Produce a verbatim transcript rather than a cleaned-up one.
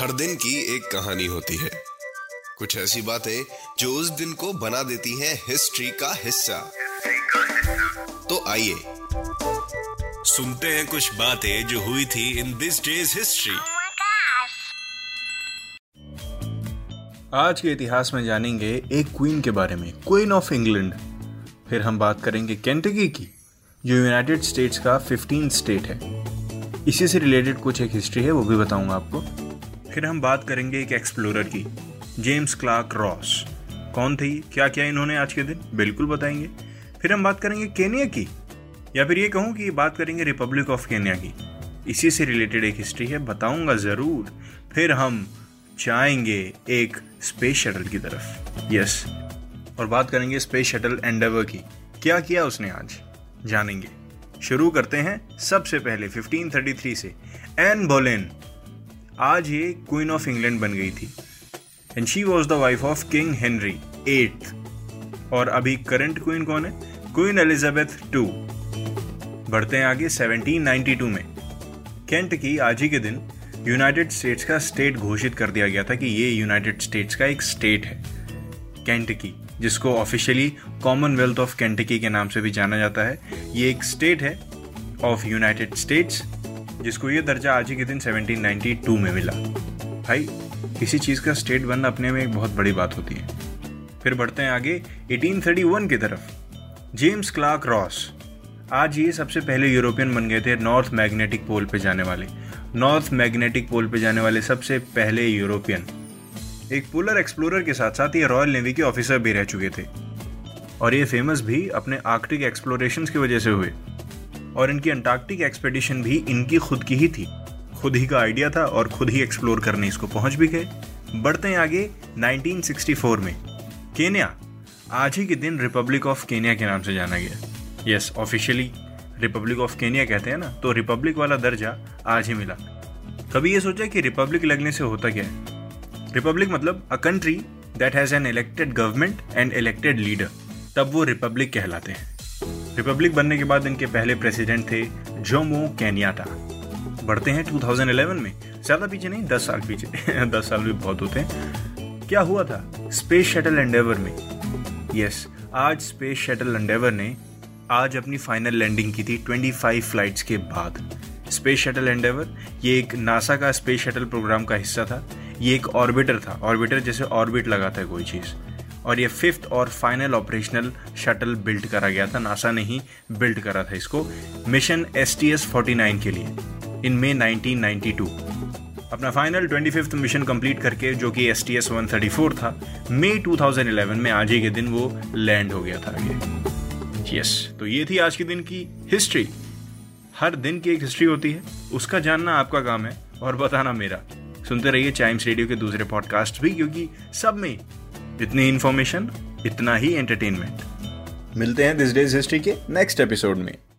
हर दिन की एक कहानी होती है, कुछ ऐसी बातें जो उस दिन को बना देती हैं हिस्ट्री का हिस्सा। तो आइए सुनते हैं कुछ बातें जो हुई थी इन दिस डेज हिस्ट्री। आज के इतिहास में जानेंगे एक क्वीन के बारे में, क्वीन ऑफ इंग्लैंड। फिर हम बात करेंगे केंटकी की, जो यूनाइटेड स्टेट्स का फिफ्टीन्थ स्टेट है। इसी से रिलेटेड कुछ एक हिस्ट्री है, वो भी बताऊंगा आपको। फिर हम बात करेंगे एक एक्सप्लोरर की, जेम्स क्लार्क रॉस। कौन थे, क्या किया इन्होंने आज के दिन, बिल्कुल बताएंगे। फिर हम बात करेंगे केन्या की, या फिर ये कहूँ कि बात करेंगे रिपब्लिक ऑफ केन्या की। इसी से रिलेटेड एक हिस्ट्री है, बताऊंगा ज़रूर। फिर हम जाएंगे एक स्पेस शटल की तरफ, यस, और बात करेंगे स्पेस शटल एंडेवर की, क्या किया उसने आज जानेंगे। शुरू करते हैं सबसे पहले फिफ्टीन थर्टी थ्री से, एन बोलेन। आज ये क्वीन ऑफ इंग्लैंड बन गई थी, and she was the wife of king Henry eight. और अभी करंट क्वीन कौन है, क्वीन एलिजाबेथ टू। बढ़ते हैं आगे सेवनटीन नाइंटी टू में, केंट की आज ही के दिन यूनाइटेड स्टेट्स का स्टेट घोषित कर दिया गया था कि ये यूनाइटेड स्टेट्स का एक स्टेट है, केंटकी, जिसको ऑफिशियली कॉमनवेल्थ ऑफ केंटकी के नाम से भी जाना जाता है। ये एक स्टेट है ऑफ यूनाइटेड स्टेट्स, जिसको ये दर्जा आज ही के दिन सेवनटीन नाइंटी टू में मिला। भाई, किसी चीज़ का स्टेट बनना अपने में एक बहुत बड़ी बात होती है। फिर बढ़ते हैं आगे एटीन थर्टी वन की तरफ, जेम्स क्लार्क रॉस। आज ये सबसे पहले यूरोपियन बन गए थे नॉर्थ मैग्नेटिक पोल पे जाने वाले, नॉर्थ मैग्नेटिक पोल पे जाने वाले सबसे पहले यूरोपियन। एक पोलर एक्सप्लोरर के साथ साथ ये रॉयल नेवी के ऑफिसर भी रह चुके थे, और ये फेमस भी अपने आर्कटिक एक्सप्लोरेशंस की वजह से हुए, और इनकी अंटार्कटिक एक्सपेडिशन भी इनकी खुद की ही थी, खुद ही का आइडिया था, और खुद ही एक्सप्लोर करने इसको पहुंच भी गए। बढ़ते हैं आगे नाइंटीन सिक्सटी फोर में, केन्या। आज ही के दिन रिपब्लिक ऑफ केन्या के नाम से जाना गया, yes, officially Republic of Kenya कहते हैं ना, तो रिपब्लिक वाला दर्जा आज ही मिला। कभी ये सोचा कि रिपब्लिक लगने से होता क्या है? रिपब्लिक मतलब a country that has an elected government and elected leader, तब वो रिपब्लिक कहलाते हैं। रिपब्लिक बनने के बाद इनके पहले प्रेसिडेंट थे जोमो केन्याटा। बढ़ते हैं टू थाउजेंड इलेवन में, ज्यादा पीछे नहीं, दस साल पीछे दस साल भी बहुत होते हैं। क्या हुआ था स्पेस शटल एंडेवर में? यस, आज स्पेस शटल एंडेवर ने आज अपनी फाइनल लैंडिंग की थी पच्चीस फ्लाइट्स के बाद। स्पेस शटल एंडेवर ये एक नासा का स्पेस शटल प्रोग्राम का हिस्सा था। ये एक ऑर्बिटर था, ऑर्बिटर जैसे ऑर्बिट लगाता है कोई चीज़, और ये फिफ्थ और फाइनल ऑपरेशनल शटल बिल्ड करा गया था, नासा ने ही बिल्ड करा था इसको, mission S T S forty nine के लिए in May nineteen ninety two. अपना final twenty fifth mission complete करके, जो कि S T S one thirty four था, मई टू थाउजेंड इलेवन में आज ही के दिन वो लैंड हो गया था आगे। यस, तो ये थी आज के दिन की हिस्ट्री। हर दिन की एक हिस्ट्री होती है, उसका जानना आपका काम है और बताना मेरा। सुनते रहिए चाइम्स रेडियो के दूसरे पॉडकास्ट भी, क्योंकि सब में जितनी इन्फॉर्मेशन, इतना ही एंटरटेनमेंट। मिलते हैं दिस डेज हिस्ट्री के नेक्स्ट एपिसोड में।